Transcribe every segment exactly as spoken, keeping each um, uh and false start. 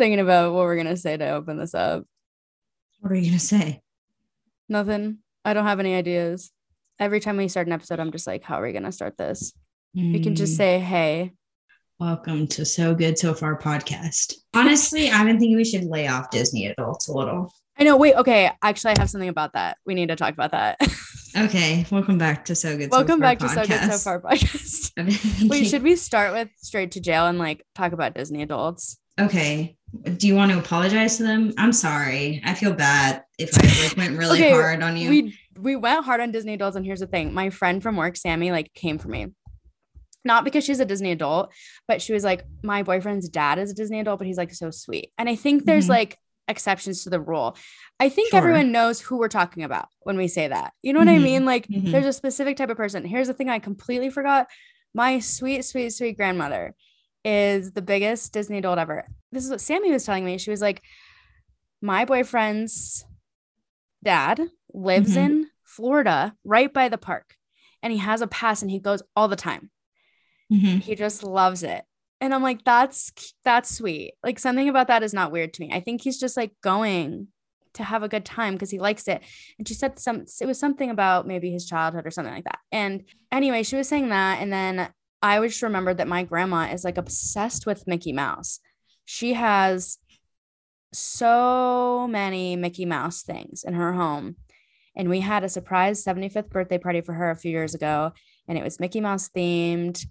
thinking about what we're going to say to open this up. What are you going to say? Nothing. I don't have any ideas. Every time we start an episode, I'm just like, how are we going to start this? Mm. We can just say, hey. Welcome to So Good So Far podcast. Honestly, I've been thinking we should lay off Disney adults a little. I know. Wait. Okay. Actually, I have something about that. We need to talk about that. Okay. Welcome back to So Good So Far podcast. Welcome back to So Good So Far podcast. Wait, should we start with straight to jail and like talk about Disney adults? Okay. Do you want to apologize to them? I'm sorry. I feel bad if I like, went really okay, hard on you. We we went hard on Disney adults, and here's the thing. My friend from work, Sammy, like came for me. Not because she's a Disney adult, but she was like, my boyfriend's dad is a Disney adult, but he's like so sweet. And I think there's mm-hmm. like exceptions to the rule. I think sure. everyone knows who we're talking about when we say that. You know what mm-hmm. I mean? Like mm-hmm. there's a specific type of person. Here's the thing I completely forgot. My sweet, sweet, sweet grandmother is the biggest Disney adult ever. This is what Sammy was telling me. She was like, my boyfriend's dad lives mm-hmm. in Florida right by the park, and he has a pass and he goes all the time. Mm-hmm. He just loves it. And I'm like, that's, that's sweet. Like something about that is not weird to me. I think he's just like going to have a good time because he likes it. And she said some, it was something about maybe his childhood or something like that. And anyway, she was saying that. And then I just remembered that my grandma is like obsessed with Mickey Mouse. She has so many Mickey Mouse things in her home. And we had a surprise seventy-fifth birthday party for her a few years ago. And it was Mickey Mouse themed.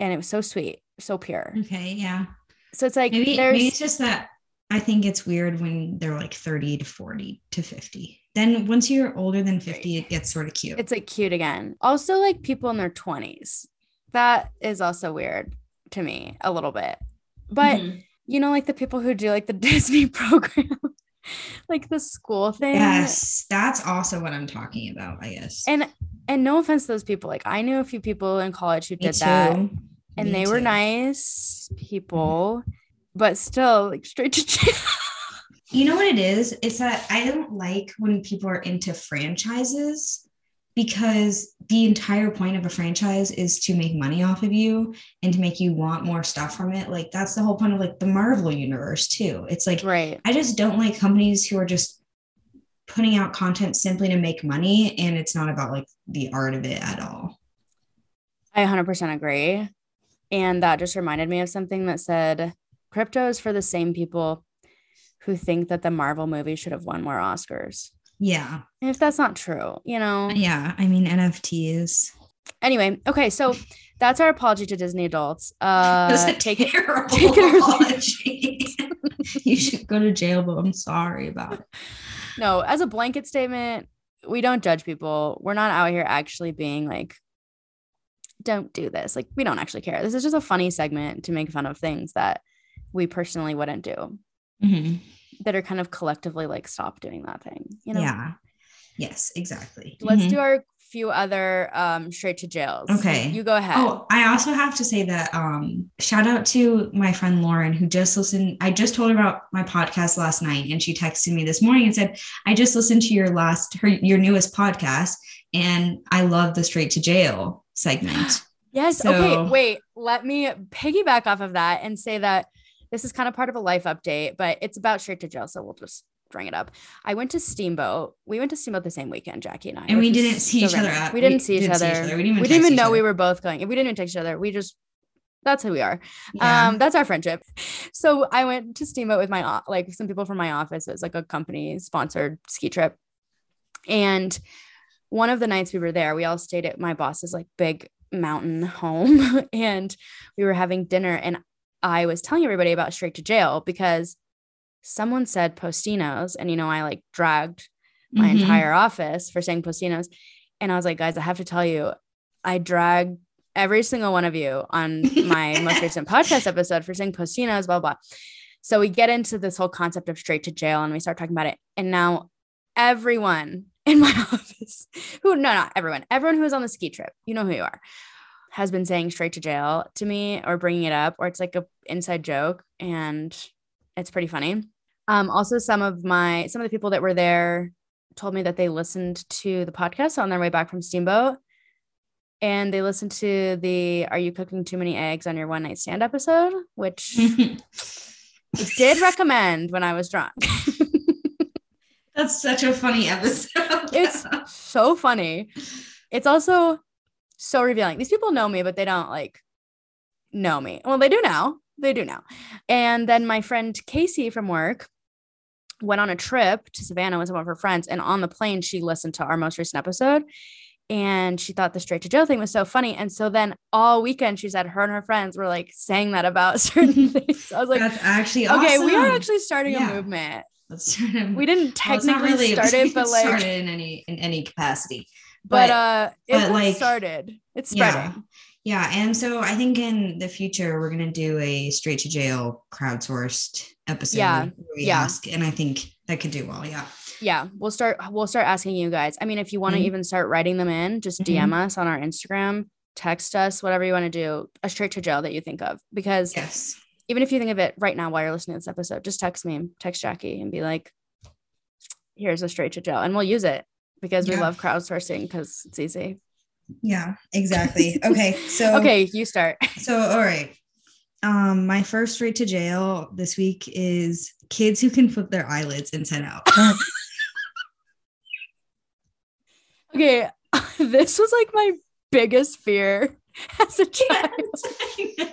And it was so sweet, so pure. Okay, yeah. So it's like maybe, there's maybe it's just that I think it's weird when they're like thirty to forty to fifty. Then once you're older than fifty, it gets sort of cute. It's like cute again. Also, like people in their twenties, that is also weird to me a little bit. But mm-hmm. you know, like the people who do like the Disney program, like the school thing. Yes, that's also what I'm talking about, I guess. And and no offense to those people, like I knew a few people in college who Me did too. that. And Me they too. were nice people, but still like straight to jail. You know what it is? It's that I don't like when people are into franchises, because the entire point of a franchise is to make money off of you and to make you want more stuff from it. Like that's the whole point of like the Marvel universe too. It's like, right. I just don't like companies who are just putting out content simply to make money. And it's not about like the art of it at all. I one hundred percent agree. And that just reminded me of something that said crypto is for the same people who think that the Marvel movie should have won more Oscars. Yeah. And if that's not true, you know? Yeah. I mean, N F Ts. Anyway. Okay. So that's our apology to Disney adults. Uh, that's a take terrible it, take it apology. You should go to jail, but I'm sorry about it. No, as a blanket statement, we don't judge people. We're not out here actually being like, don't do this. Like, we don't actually care. This is just a funny segment to make fun of things that we personally wouldn't do mm-hmm. that are kind of collectively like, stop doing that thing, you know? Yeah. Yes, exactly. Let's mm-hmm. do our few other um, straight to jails. Okay. You go ahead. Oh, I also have to say that um, shout out to my friend Lauren, who just listened. I just told her about my podcast last night, and she texted me this morning and said, I just listened to your last, her, your newest podcast, and I love the straight to jail segment. Yes. So, okay. Wait, let me piggyback off of that and say that this is kind of part of a life update, but it's about straight to jail. So we'll just bring it up. I went to Steamboat. We went to Steamboat the same weekend, Jackie and I. And we didn't see each other. We didn't see each other. We didn't even, we didn't even know we were both going. If we didn't even text each other, we just, that's who we are. Yeah. Um, that's our friendship. So I went to Steamboat with my, like some people from my office. It was like a company sponsored ski trip. And one of the nights we were there, we all stayed at my boss's like big mountain home and we were having dinner. And I was telling everybody about straight to jail because someone said Postinos, and you know, I like dragged my mm-hmm. entire office for saying Postinos. And I was like, guys, I have to tell you, I dragged every single one of you on my most recent podcast episode for saying Postinos, blah, blah. So we get into this whole concept of straight to jail and we start talking about it. And now everyone in my office who, no, not everyone, everyone who was on the ski trip, you know who you are, has been saying straight to jail to me or bringing it up, or it's like a inside joke. And it's pretty funny. Um, also some of my, some of the people that were there told me that they listened to the podcast on their way back from Steamboat, and they listened to the, are you cooking too many eggs on your one night stand episode, which did recommend when I was drunk. That's such a funny episode. It's so funny. It's also so revealing. These people know me, but they don't like know me. Well, they do now. They do now. And then my friend Casey from work went on a trip to Savannah with some of her friends. And on the plane, she listened to our most recent episode. And she thought the Straight to Joe thing was so funny. And so then all weekend, she said her and her friends were like saying that about certain things. I was like, that's actually okay, awesome. We are actually starting yeah. a movement. Let's start a, we didn't technically well, really, start it, but like started in any in any capacity. But, but uh it but like, started. It's spreading. Yeah. yeah. And so I think in the future we're gonna do a Straight to Jail crowdsourced episode. Yeah. yeah. Ask, and I think that could do well. Yeah. Yeah. We'll start we'll start asking you guys. I mean, if you want to mm-hmm. even start writing them in, just D M mm-hmm. us on our Instagram, text us, whatever you want to do, a Straight to Jail that you think of. Because yes. even if you think of it right now while you're listening to this episode, just text me, text Jackie and be like, here's a Straight to Jail, and we'll use it because yeah. we love crowdsourcing because it's easy. Yeah, exactly. Okay. So, okay, you start. So, all right. Um, my first Straight to Jail this week is kids who can flip their eyelids inside out. Okay. This was like my biggest fear as a child. Yes.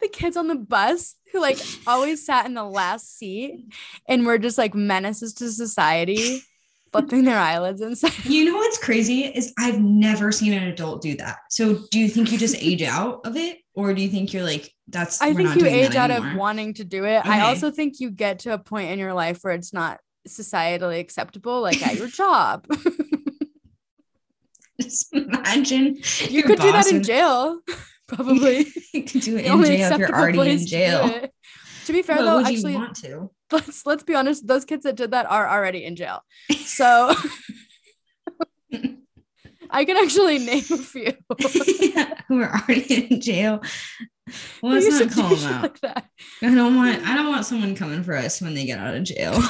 The kids on the bus who like always sat in the last seat and were just like menaces to society, flipping their eyelids inside. You know what's crazy is I've never seen an adult do that. So do you think you just age out of it, or do you think you're like that's? I think you age out of wanting to do it. Okay. I also think you get to a point in your life where it's not societally acceptable, like at your job. Just imagine you could do that in jail. Probably you can do it in jail if you're already in jail. To, to be fair, well, though, would actually, you want to? let's let's be honest. Those kids that did that are already in jail, so I can actually name a few yeah, who are already in jail. Well, let's not call them out. Like that. I don't want. I don't want someone coming for us when they get out of jail.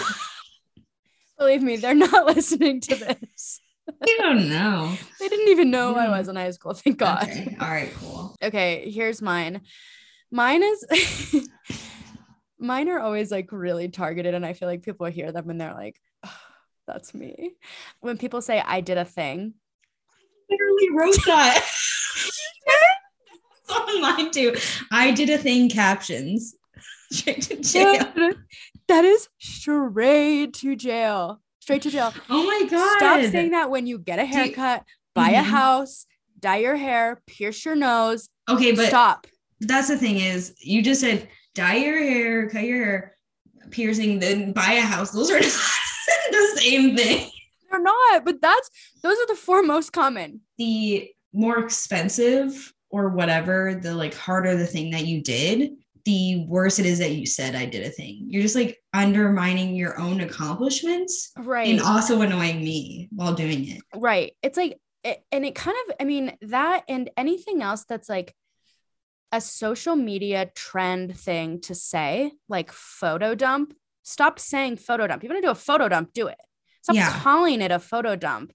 Believe me, they're not listening to this. They don't know. They didn't even know who I was in high school. Thank God. Okay. All right, cool. Okay, here's mine. Mine is mine are always like really targeted, and I feel like people hear them and they're like, oh, that's me. When people say I did a thing. I literally wrote that. It's on mine too. I did a thing captions. Straight to jail. Yeah, that is straight to jail. Straight to jail. Oh my God. Stop saying that when you get a haircut, you, buy mm-hmm. a house, dye your hair, pierce your nose. Okay, but stop. That's the thing is you just said dye your hair, cut your hair, piercing, then buy a house. Those are not the same thing. They're not, but that's those are the four most common. The more expensive or whatever, the like harder the thing that you did, the worse it is that you said I did a thing. You're just like undermining your own accomplishments, right? And also annoying me while doing it, right? It's like, it, and it kind of, I mean, that and anything else that's like a social media trend thing to say, like photo dump. Stop saying photo dump. You're gonna do a photo dump, do it. Stop yeah. calling it a photo dump.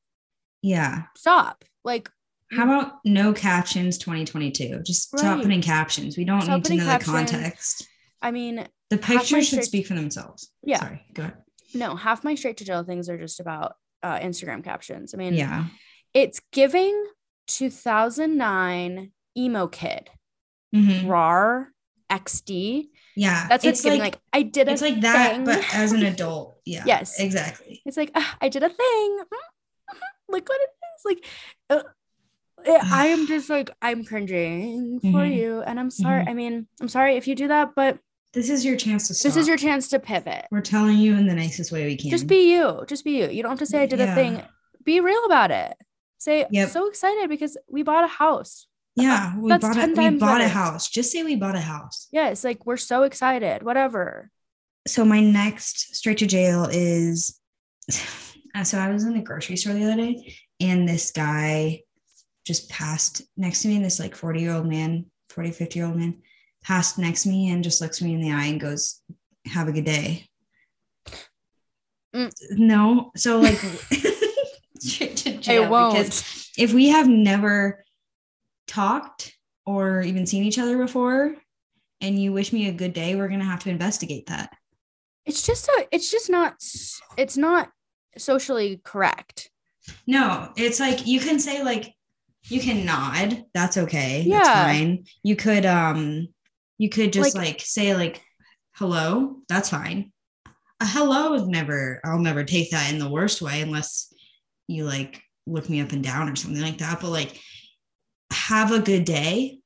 Yeah. Stop. Like, how about no captions twenty twenty-two? Just right. stop putting captions. We don't stop need to know captions. The context. I mean, the pictures should speak for themselves. Yeah. Sorry, go ahead. No, half my Straight to Jail things are just about uh, Instagram captions. I mean, yeah, it's giving two thousand nine emo kid, mm-hmm. R A R, X D. Yeah. That's it's like, like, I did a it's like that, thing. But as an adult. Yeah. Yes. Exactly. It's like, uh, I did a thing. Look what it is. Like, uh, I am just like, I'm cringing for mm-hmm. you. And I'm sorry. Mm-hmm. I mean, I'm sorry if you do that, but this is your chance to stop. This is your chance to pivot. We're telling you in the nicest way we can. Just be you. Just be you. You don't have to say I did yeah. a thing. Be real about it. Say, yep. I'm so excited because we bought a house. Yeah. We That's bought, a, we bought a house. Just say we bought a house. Yeah. It's like, we're so excited, whatever. So my next Straight to Jail is, so I was in the grocery store the other day and this guy just passed next to me, and this like forty year old man, forty, fifty year old man passed next to me and just looks me in the eye and goes, have a good day. Mm. No. So like, it won't. Because if we have never talked or even seen each other before, and you wish me a good day, we're going to have to investigate that. It's just a, it's just not, it's not socially correct. No, it's like, you can say like, you can nod. That's okay. Yeah. That's fine. You could, um, you could just like, like say like, hello, that's fine. A hello is never, I'll never take that in the worst way unless you like look me up and down or something like that. But like, have a good day.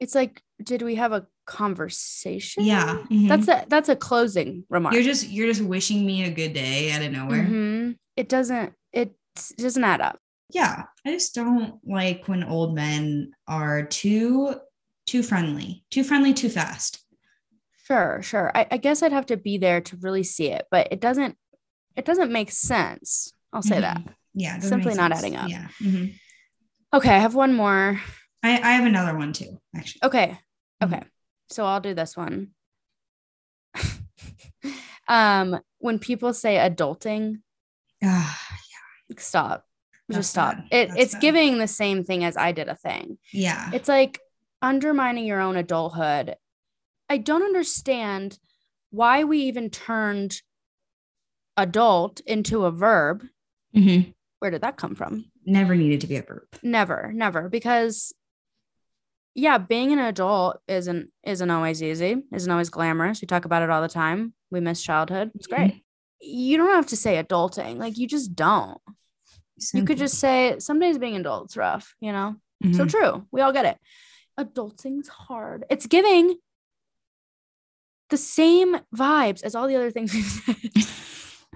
It's like, did we have a conversation? Yeah. Mm-hmm. That's a, that's a closing remark. You're just, you're just wishing me a good day out of nowhere. Mm-hmm. It doesn't, it doesn't add up. Yeah. I just don't like when old men are too, too friendly, too friendly, too fast. Sure. Sure. I, I guess I'd have to be there to really see it, but it doesn't, it doesn't make sense. I'll say mm-hmm. that. Yeah. Simply not adding up. Yeah. Mm-hmm. Okay. I have one more. I, I have another one too, actually. Okay. Okay. Mm-hmm. So I'll do this one. um, when people say adulting, uh, yeah. stop, That's just stop. Bad. It, That's it's bad. Giving the same thing as I did a thing. Yeah. It's like undermining your own adulthood. I don't understand why we even turned adult into a verb. Mm-hmm. Where did that come from? Never needed to be a verb. Never, never. Because yeah, being an adult isn't, isn't always easy. Isn't always glamorous. We talk about it all the time. We miss childhood. It's great. Mm-hmm. You don't have to say adulting. Like you just don't. Simple. You could just say some days being an adult's rough, you know? Mm-hmm. So true. We all get it. Adulting's hard. It's giving the same vibes as all the other things we've said.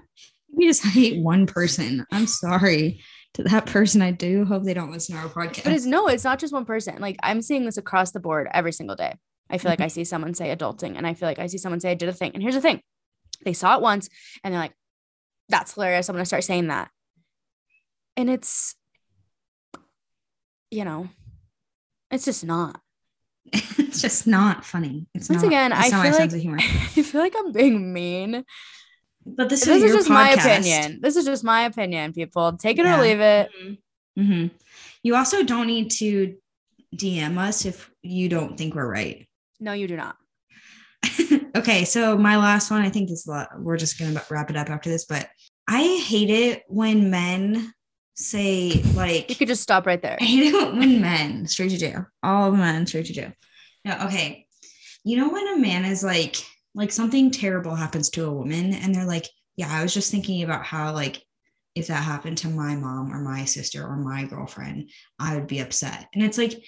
We just hate one person. I'm sorry to that person. I do hope they don't listen to our podcast. But it's no, it's not just one person. Like I'm seeing this across the board every single day. I feel like I see someone say adulting and I feel like I see someone say I did a thing. And here's the thing. They saw it once and they're like, that's hilarious. I'm going to start saying that. And it's, you know, it's just not. It's just not funny. It's Once not, again, it's I, not feel my like, sense of humor. I feel like I'm being mean. But this, this is, is just podcast. my opinion. This is just my opinion, people. Take it yeah. or leave it. Mm-hmm. Mm-hmm. You also don't need to D M us if you don't think we're right. No, you do not. Okay, so my last one, I think this is a lot. We're just going to wrap it up after this, but I hate it when men say like... You could just stop right there. I hate it when men, straight to jail. All men, straight to jail. No, okay. You know when a man is like, like something terrible happens to a woman and they're like, yeah, I was just thinking about how like, if that happened to my mom or my sister or my girlfriend, I would be upset. And it's like,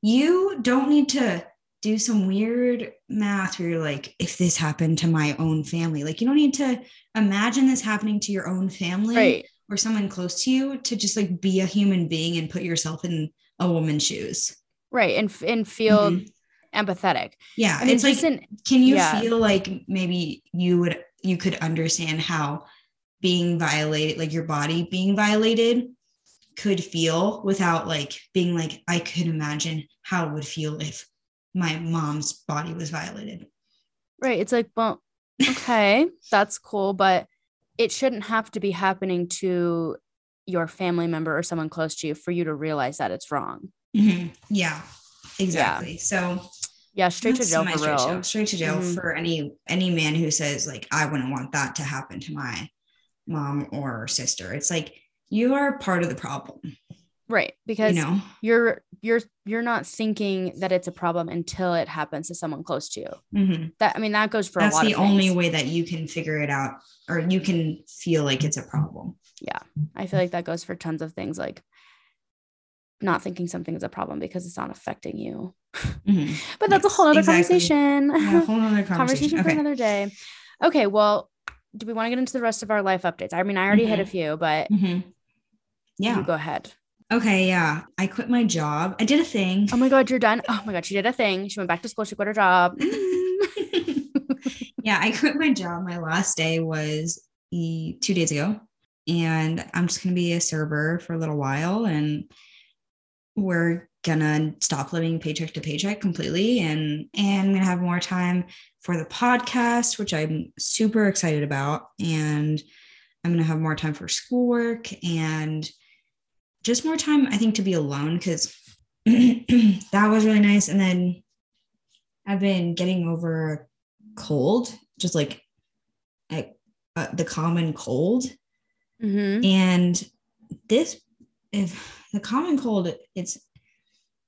you don't need to do some weird math where you're like, if this happened to my own family, like you don't need to imagine this happening to your own family right. or someone close to you to just like be a human being and put yourself in a woman's shoes. Right. And, and feel mm-hmm. empathetic. Yeah. I mean, it's like, an, can you yeah. feel like maybe you would, you could understand how being violated, like your body being violated could feel without like being like, I could imagine how it would feel if my mom's body was violated. Right. It's like, well, okay, that's cool, but it shouldn't have to be happening to your family member or someone close to you for you to realize that it's wrong. Mm-hmm. Yeah, exactly. Yeah. So yeah, straight to jail for real. Jail. Straight to jail mm-hmm. for any, any man who says like, I wouldn't want that to happen to my mom or sister. It's like, you are part of the problem. Right. Because you know? you're, you're, you're not thinking that it's a problem until it happens to someone close to you. Mm-hmm. That, I mean, that goes for That's a lot of things. That's the only way that you can figure it out or you can feel like it's a problem. Yeah. I feel like that goes for tons of things. Like not thinking something is a problem because it's not affecting you, mm-hmm. but that's yes, a whole other exactly. conversation, yeah, a whole other conversation, conversation okay. for another day. Okay. Well, do we want to get into the rest of our life updates? I mean, I already mm-hmm. hit a few, but mm-hmm. yeah, you go ahead. Okay. Yeah. I quit my job. I did a thing. Oh my God. You're done. Oh my God. She did a thing. She went back to school. She quit her job. Yeah. I quit my job. My last day was two days ago and I'm just going to be a server for a little while. And we're going to stop living paycheck to paycheck completely. And, and I'm going to have more time for the podcast, which I'm super excited about. And I'm going to have more time for schoolwork and just more time, I think, to be alone because that was really nice. And then I've been getting over a cold, just like I, uh, the common cold. Mm-hmm. And this, if the common cold, it's,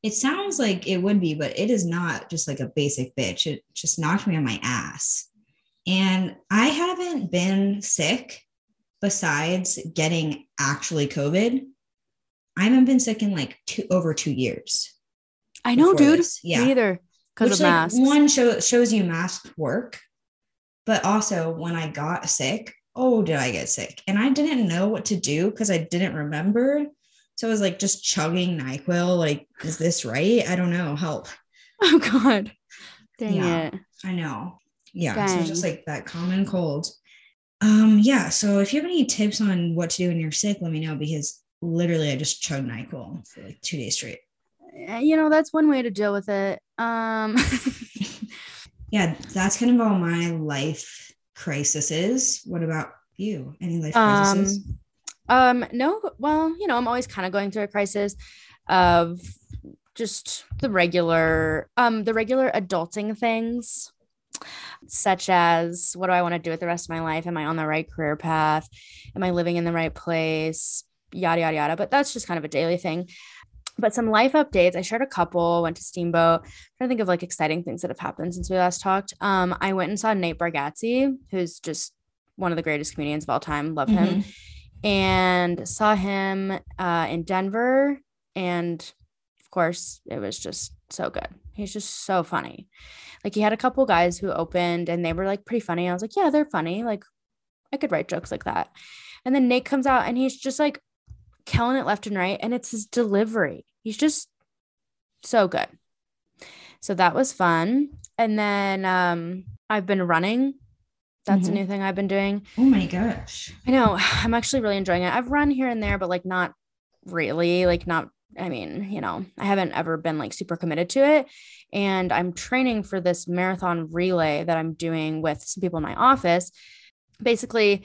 it sounds like it would be, but it is not just like a basic bitch. It just knocked me on my ass. And I haven't been sick besides getting actually COVID. I haven't been sick in like two, over two years. I know, dude. This. Yeah. Me either. Because of like masks. One show, shows you masks work. But also when I got sick, oh, did I get sick? And I didn't know what to do because I didn't remember. So I was like just chugging NyQuil. Like, is this right? I don't know. Help. Oh, God. Dang yeah, it. I know. Yeah. Dang. So just like that common cold. Um, yeah. So if you have any tips on what to do when you're sick, let me know, because literally I just chugged NyQuil for like two days straight. You know, that's one way to deal with it. Um, yeah, that's kind of all my life crises. What about you? Any life crises? Um, um, no. Well, you know, I'm always kind of going through a crisis of just the regular, um, the regular adulting things, such as what do I want to do with the rest of my life? Am I on the right career path? Am I living in the right place? Yada, yada, yada. But that's just kind of a daily thing. But some life updates. I shared a couple, went to Steamboat. I'm trying to think of like exciting things that have happened since we last talked. Um, I went and saw Nate Bargatze, who's just one of the greatest comedians of all time. Love mm-hmm. him. And saw him uh, in Denver. And of course, it was just so good. He's just so funny. Like, he had a couple guys who opened and they were like pretty funny. I was like, yeah, they're funny. Like, I could write jokes like that. And then Nate comes out and he's just like killing it left and right. And it's his delivery. He's just so good. So that was fun. And then um, I've been running. That's mm-hmm. a new thing I've been doing. Oh my gosh. I know. I'm actually really enjoying it. I've run here and there, but like not really, like not, I mean, you know, I haven't ever been like super committed to it. And I'm training for this marathon relay that I'm doing with some people in my office. Basically,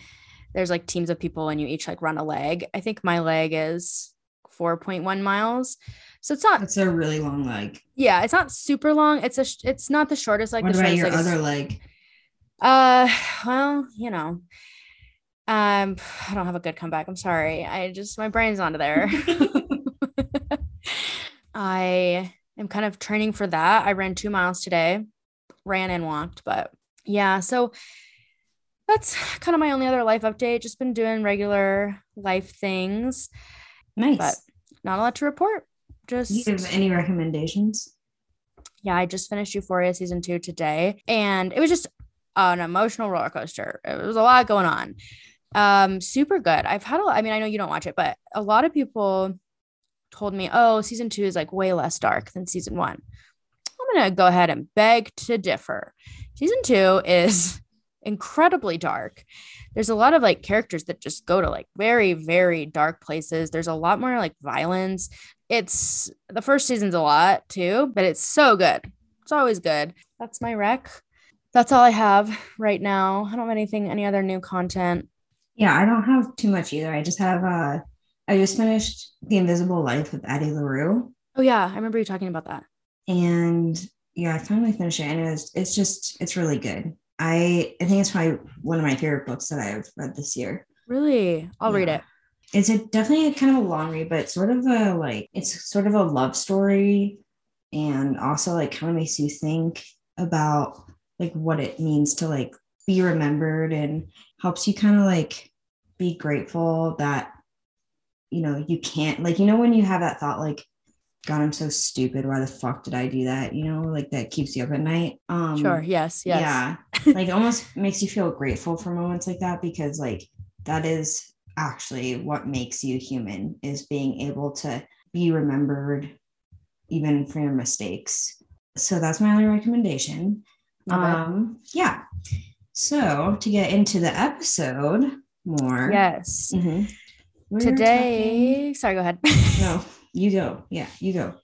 there's like teams of people and you each like run a leg. I think my leg is four point one miles. So it's not, it's a really long leg. Yeah. It's not super long. It's a, it's not the shortest. Like, what the about shortest, your like, other leg? Uh, well, you know, um, I don't have a good comeback. I'm sorry. I just, my brain's onto there. I am kind of training for that. I ran two miles today, ran and walked, but yeah. So that's kind of my only other life update. Just been doing regular life things. Nice. But not a lot to report. Just, do you have any recommendations? Yeah, I just finished Euphoria season two today, and it was just an emotional roller coaster. It was a lot going on. Um, super good. I've had a lot. I mean, I know you don't watch it, but a lot of people told me, "Oh, season two is like way less dark than season one." I'm gonna go ahead and beg to differ. Season two is incredibly dark. There's a lot of like characters that just go to like very, very dark places. There's a lot more like violence. It's the first season's a lot too, but it's so good. It's always good. That's my rec. That's all I have right now. I don't have anything, any other new content. Yeah, I don't have too much either. I just have, uh, I just finished The Invisible Life of Addie LaRue. Oh yeah. I remember you talking about that. And yeah, I finally finished it. And it was, it's just, it's really good. I, I think it's probably one of my favorite books that I've read this year. Really? I'll yeah. read it. It's a, definitely a, kind of a long read, but sort of a, like, it's sort of a love story, and also like kind of makes you think about like what it means to like be remembered, and helps you kind of like be grateful that, you know, you can't, like, you know, when you have that thought, like, God, I'm so stupid. Why the fuck did I do that? You know, like that keeps you up at night. Um, sure. Yes. Yes. Yeah. Like almost makes you feel grateful for moments like that, because like that is actually what makes you human, is being able to be remembered even for your mistakes. So that's my only recommendation. Okay. Um, yeah. So to get into the episode more. Yes. Mm-hmm, we're Today. Talking... Sorry, go ahead. No. You go. Yeah, you go.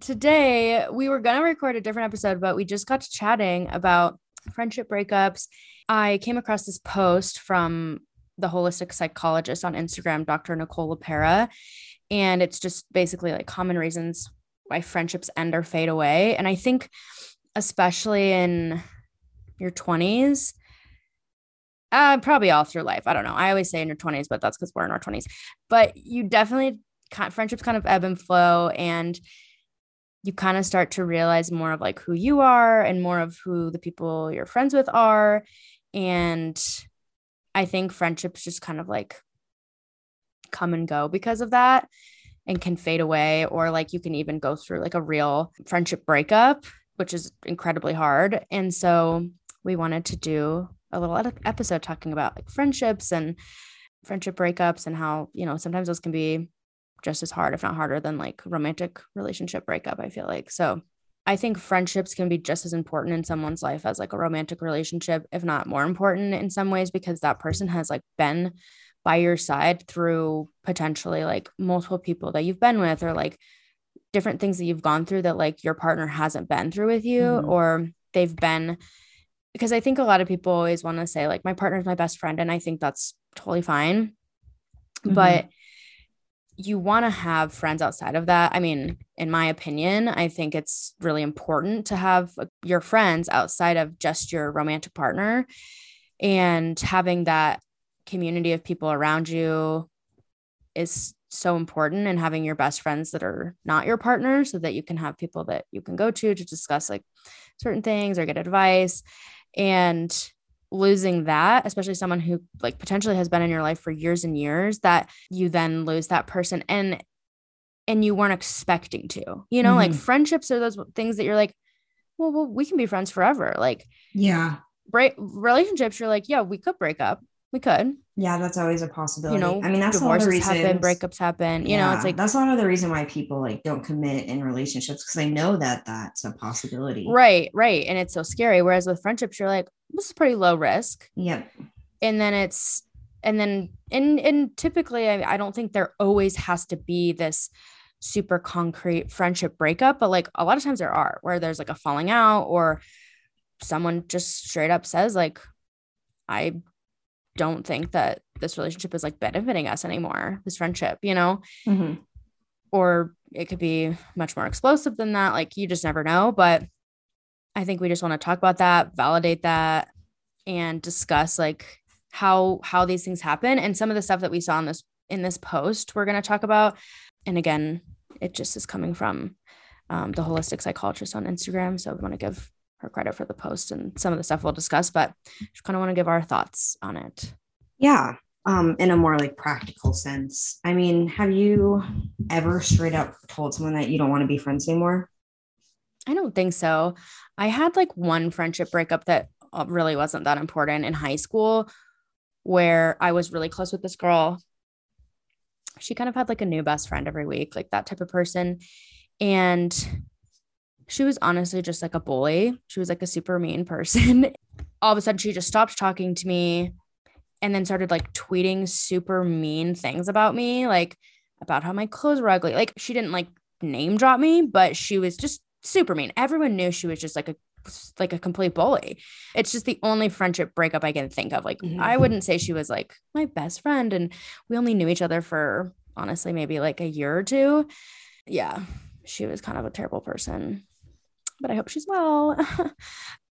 Today, we were going to record a different episode, but we just got to chatting about friendship breakups. I came across this post from the holistic psychologist on Instagram, Doctor Nicole Pogreen, and it's just basically like common reasons why friendships end or fade away. And I think especially in your twenties, uh, probably all through life. I don't know. I always say in your twenties, but that's because we're in our twenties. But you definitely, friendships kind of ebb and flow, and you kind of start to realize more of like who you are and more of who the people you're friends with are. And I think friendships just kind of like come and go because of that and can fade away. Or like you can even go through like a real friendship breakup, which is incredibly hard. And so we wanted to do a little episode talking about like friendships and friendship breakups and how, you know, sometimes those can be just as hard, if not harder, than like romantic relationship breakup, I feel like. So I think friendships can be just as important in someone's life as like a romantic relationship, if not more important in some ways, because that person has like been by your side through potentially like multiple people that you've been with, or like different things that you've gone through that like your partner hasn't been through with you, mm-hmm. or they've been, because I think a lot of people always want to say like my partner's my best friend. And I think that's totally fine, mm-hmm. but you want to have friends outside of that. I mean, in my opinion, I think it's really important to have your friends outside of just your romantic partner, and having that community of people around you is so important, and having your best friends that are not your partner, so that you can have people that you can go to to discuss like certain things or get advice. And losing that, especially someone who like potentially has been in your life for years and years, that you then lose that person and and you weren't expecting to, you know, mm-hmm. like friendships are those things that you're like, well, well we can be friends forever. Like, yeah, break relationships. You're like, yeah, we could break up. We could. Yeah. That's always a possibility. You know, I mean, that's one of the reasons happen, breakups happen, you yeah, know, it's like, that's one of the reason why people like don't commit in relationships. Cause I know that that's a possibility. Right. Right. And it's so scary. Whereas with friendships, you're like, this is pretty low risk. Yeah. And then it's, and then, and, and typically I, I don't think there always has to be this super concrete friendship breakup, but like a lot of times there are, where there's like a falling out, or someone just straight up says like, I don't think that this relationship is like benefiting us anymore, this friendship, you know, mm-hmm. or it could be much more explosive than that. Like you just never know. But I think we just want to talk about that, validate that, and discuss like how, how these things happen. And some of the stuff that we saw in this, in this post, we're going to talk about. And again, it just is coming from um, the holistic psychologist on Instagram. So we want to give her credit for the post and some of the stuff we'll discuss, but just kind of want to give our thoughts on it. Yeah. Um, in a more like practical sense. I mean, have you ever straight up told someone that you don't want to be friends anymore? I don't think so. I had like one friendship breakup that really wasn't that important in high school, where I was really close with this girl. She kind of had like a new best friend every week, like that type of person. And she was honestly just like a bully. She was like a super mean person. All of a sudden she just stopped talking to me and then started like tweeting super mean things about me, like about how my clothes were ugly. Like she didn't like name drop me, but she was just super mean. Everyone knew she was just like a, like a complete bully. It's just the only friendship breakup I can think of. Like mm-hmm. I wouldn't say she was like my best friend, and we only knew each other for honestly, maybe like a year or two. Yeah. She was kind of a terrible person. But I hope she's well.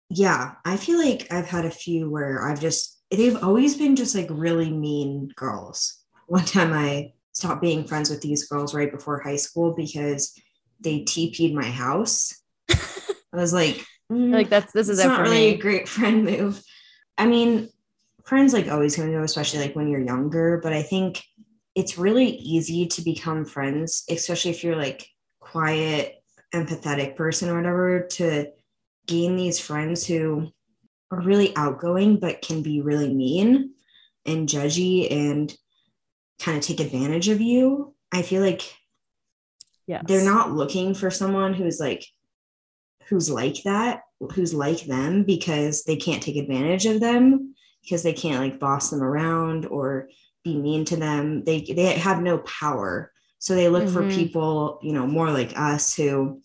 Yeah. I feel like I've had a few where I've just, they've always been just like really mean girls. One time I stopped being friends with these girls right before high school because they T P'd my house. I was like, mm, like that's, this is not really a great friend move. I mean, friends like always going to know, especially like when you're younger, but I think it's really easy to become friends, especially if you're like quiet, empathetic person or whatever, to gain these friends who are really outgoing but can be really mean and judgy and kind of take advantage of you. I feel like yes. they're not looking for someone who's like, who's like that, who's like them, because they can't take advantage of them, because they can't like boss them around or be mean to them. They they have no power. So they look mm-hmm. for people, you know, more like us who,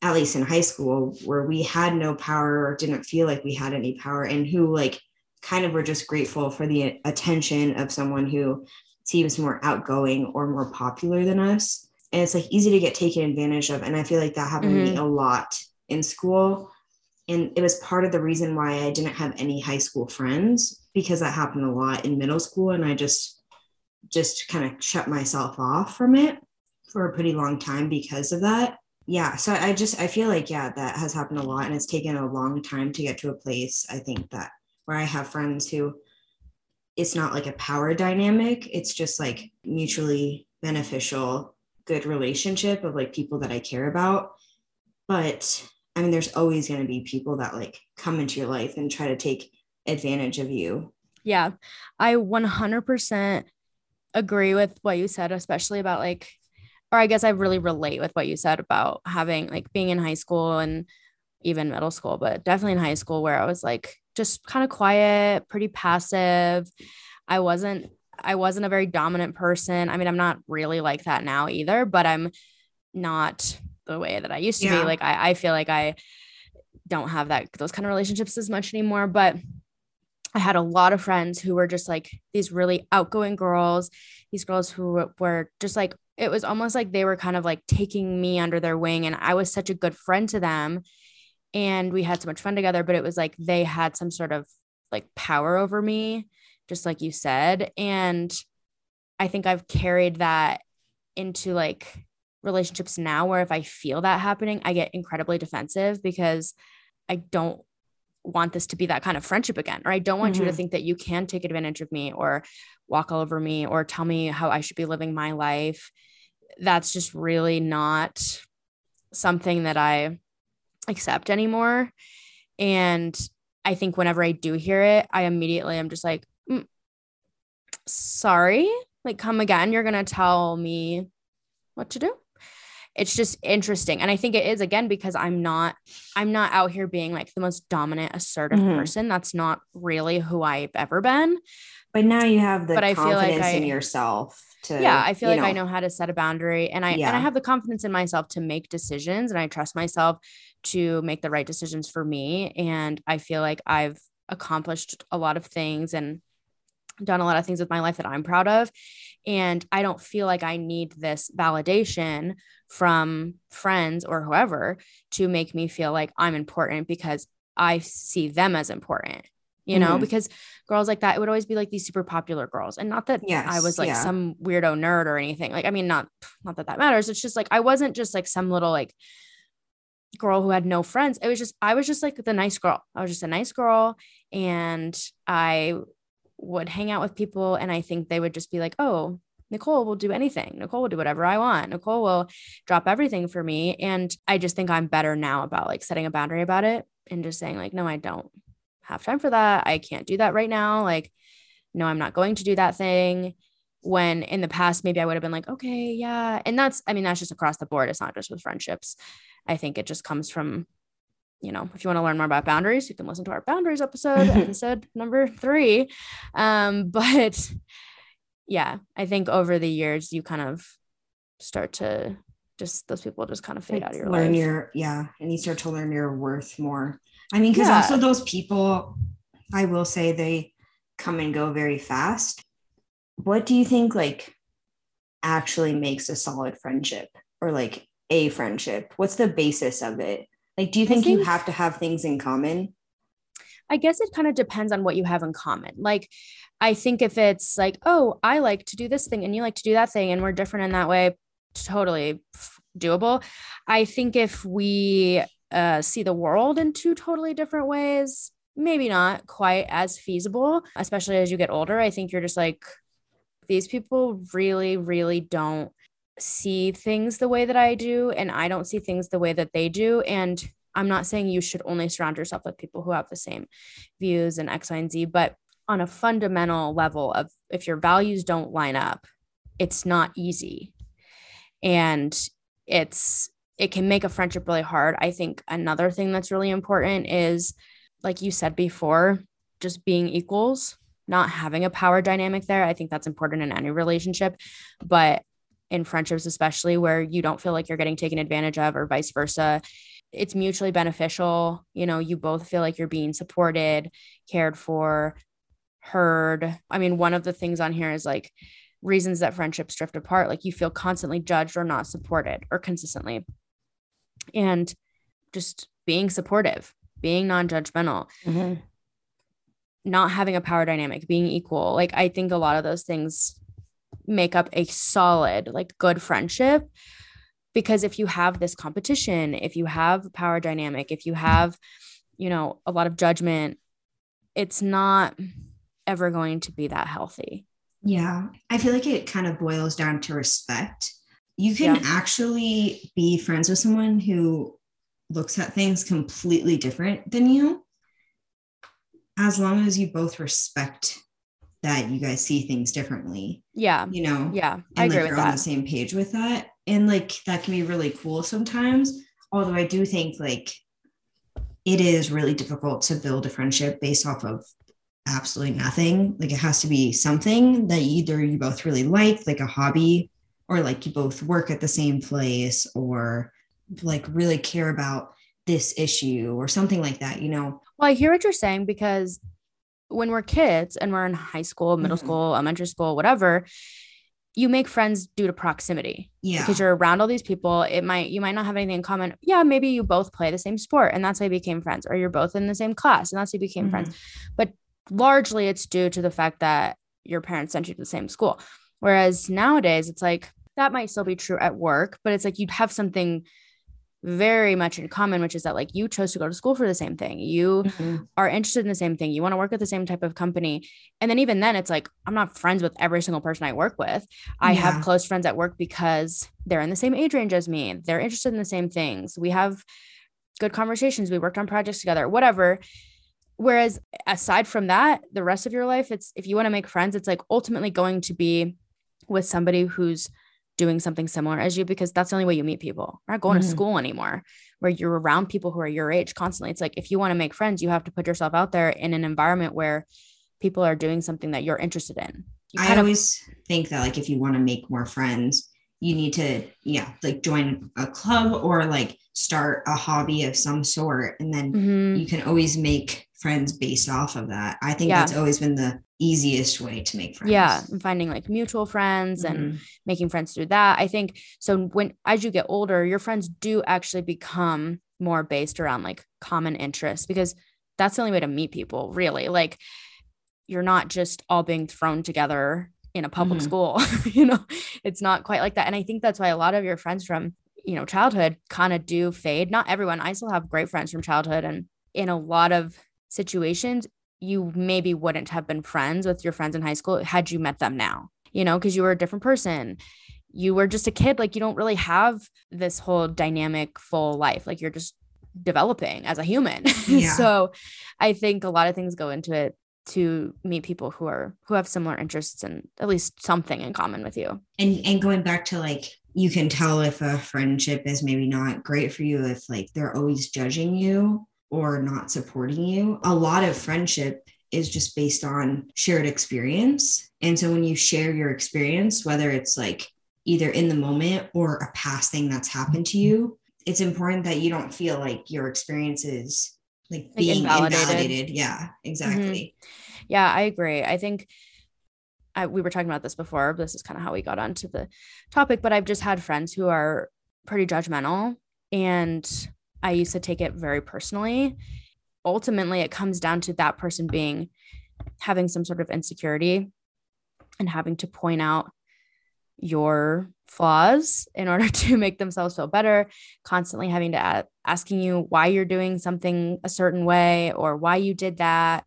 at least in high school, where we had no power or didn't feel like we had any power, and who like kind of were just grateful for the attention of someone who seems more outgoing or more popular than us. And it's like easy to get taken advantage of. And I feel like that happened mm-hmm. to me a lot in school, And it was part of the reason why I didn't have any high school friends, because that happened a lot in middle school. And I just, just kind of shut myself off from it for a pretty long time because of that. Yeah. So I just, I feel like, yeah, that has happened a lot, and it's taken a long time to get to a place, I think, that where I have friends who it's not like a power dynamic. It's just like mutually beneficial, good relationship of like people that I care about. But I mean, there's always going to be people that like come into your life and try to take advantage of you. Yeah. I one hundred percent agree with what you said, especially about like, or I guess I really relate with what you said about having like being in high school and even middle school, but definitely in high school, where I was like, just kind of quiet, pretty passive. I wasn't, I wasn't a very dominant person. I mean, I'm not really like that now either, but I'm not the way that I used to yeah. be. Like, I, I feel like I don't have that, those kind of relationships as much anymore, but I had a lot of friends who were just like these really outgoing girls, these girls who were just like, it was almost like they were kind of like taking me under their wing, and I was such a good friend to them, and we had so much fun together, but it was like they had some sort of like power over me, just like you said. And I think I've carried that into like relationships now, where if I feel that happening, I get incredibly defensive, because I don't want this to be that kind of friendship again, or I don't want mm-hmm. you to think that you can take advantage of me or walk all over me or tell me how I should be living my life. That's just really not something that I accept anymore. And I think whenever I do hear it, I immediately am just like, mm, sorry, like come again. You're going to tell me what to do. It's just interesting. And I think it is, again, because I'm not, I'm not out here being like the most dominant, assertive mm-hmm. person. That's not really who I've ever been. But now you have the but confidence I feel like I, in yourself to, yeah, I feel like know. I know how to set a boundary, and I, yeah. and I have the confidence in myself to make decisions, and I trust myself to make the right decisions for me. And I feel like I've accomplished a lot of things and done a lot of things with my life that I'm proud of. And I don't feel like I need this validation from friends or whoever to make me feel like I'm important, because I see them as important, you mm-hmm. know, because girls like that, it would always be like these super popular girls. And not that yes, I was like yeah. some weirdo nerd or anything. Like, I mean, not, not that that matters. It's just like, I wasn't just like some little like girl who had no friends. It was just, I was just like the nice girl. I was just a nice girl. And I would hang out with people, and I think they would just be like, oh, Nicole will do anything. Nicole will do whatever I want. Nicole will drop everything for me. And I just think I'm better now about like setting a boundary about it and just saying like, no, I don't have time for that. I can't do that right now. Like, no, I'm not going to do that thing. When in the past, maybe I would have been like, okay, yeah. And that's, I mean, that's just across the board. It's not just with friendships. I think it just comes from, you know, if you want to learn more about boundaries, you can listen to our boundaries episode, episode number three. Um, but yeah, I think over the years, you kind of start to just, those people just kind of fade like out of your learn life. Your, yeah. And you start to learn your worth more. I mean, cause yeah. also those people, I will say they come and go very fast. What do you think like actually makes a solid friendship, or like a friendship? What's the basis of it? Like, do you think, think you have to have things in common? I guess it kind of depends on what you have in common. Like, I think if it's like, oh, I like to do this thing and you like to do that thing and we're different in that way, totally doable. I think if we uh, see the world in two totally different ways, maybe not quite as feasible, especially as you get older. I think you're just like, these people really, really don't see things the way that I do, and I don't see things the way that they do. And I'm not saying you should only surround yourself with people who have the same views and X, Y, and Z, but on a fundamental level of if your values don't line up, it's not easy. And it's, it can make a friendship really hard. I think another thing that's really important is, like you said before, just being equals, not having a power dynamic there. I think that's important in any relationship, but in friendships, especially, where you don't feel like you're getting taken advantage of or vice versa. It's mutually beneficial. You know, you both feel like you're being supported, cared for, heard. I mean, one of the things on here is like reasons that friendships drift apart. Like, you feel constantly judged or not supported or consistently, and just being supportive. being non-judgmental, mm-hmm. not having a power dynamic, being equal. Like, I think a lot of those things make up a solid, like, good friendship, because if you have this competition, if you have power dynamic, if you have, you know, a lot of judgment, it's not ever going to be that healthy. Yeah. I feel like it kind of boils down to respect. You can yeah. actually be friends with someone who looks at things completely different than you, as long as you both respect that you guys see things differently. Yeah. You know? Yeah. And I agree like with you're that. on the same page with that. And like, that can be really cool sometimes. Although I do think like it is really difficult to build a friendship based off of absolutely nothing. Like, it has to be something that either you both really like, like a hobby, or like you both work at the same place, or like really care about this issue or something like that, you know? Well, I hear what you're saying, because when we're kids and we're in high school, middle mm-hmm. school, elementary school, whatever, you make friends due to proximity. Yeah. Because you're around all these people. It might, you might not have anything in common. Yeah. Maybe you both play the same sport and that's how you became friends, or you're both in the same class and that's how you became mm-hmm. friends. But largely it's due to the fact that your parents sent you to the same school. Whereas nowadays it's like, that might still be true at work, but it's like, you'd have something very much in common, which is that like you chose to go to school for the same thing. You mm-hmm. are interested in the same thing. You want to work at the same type of company. And then even then it's like, I'm not friends with every single person I work with. I yeah. have close friends at work because they're in the same age range as me. They're interested in the same things. We have good conversations. We worked on projects together, whatever. Whereas aside from that, the rest of your life, it's, if you want to make friends, it's like ultimately going to be with somebody who's doing something similar as you, because that's the only way you meet people. We're not going mm. to school anymore where you're around people who are your age constantly. It's like, if you want to make friends, you have to put yourself out there in an environment where people are doing something that you're interested in. You I always of- think that like, if you want to make more friends, you need to, yeah, like join a club or like start a hobby of some sort. And then mm-hmm. you can always make friends based off of that. I think yeah. that's always been the easiest way to make friends. Yeah. And finding like mutual friends mm-hmm. and making friends through that. I think so when, as you get older, your friends do actually become more based around like common interests, because that's the only way to meet people really. Like, you're not just all being thrown together in a public mm-hmm. school, you know, it's not quite like that. And I think that's why a lot of your friends from, you know, childhood kind of do fade. Not everyone. I still have great friends from childhood, and in a lot of situations, you maybe wouldn't have been friends with your friends in high school had you met them now, you know, because you were a different person. You were just a kid. Like, you don't really have this whole dynamic full life. Like, you're just developing as a human. Yeah. So I think a lot of things go into it to meet people who are, who have similar interests and at least something in common with you. And, and going back to like, you can tell if a friendship is maybe not great for you, if like they're always judging you or not supporting you. A lot of friendship is just based on shared experience. And so when you share your experience, whether it's like either in the moment or a past thing that's happened to you, it's important that you don't feel like your experience is like, like being invalidated. invalidated. Yeah, exactly. Mm-hmm. Yeah, I agree. I think I, we were talking about this before. This is kind of how we got onto the topic, but I've just had friends who are pretty judgmental, and I used to take it very personally. Ultimately, it comes down to that person being, having some sort of insecurity and having to point out your flaws in order to make themselves feel better, constantly having to add, asking you why you're doing something a certain way or why you did that.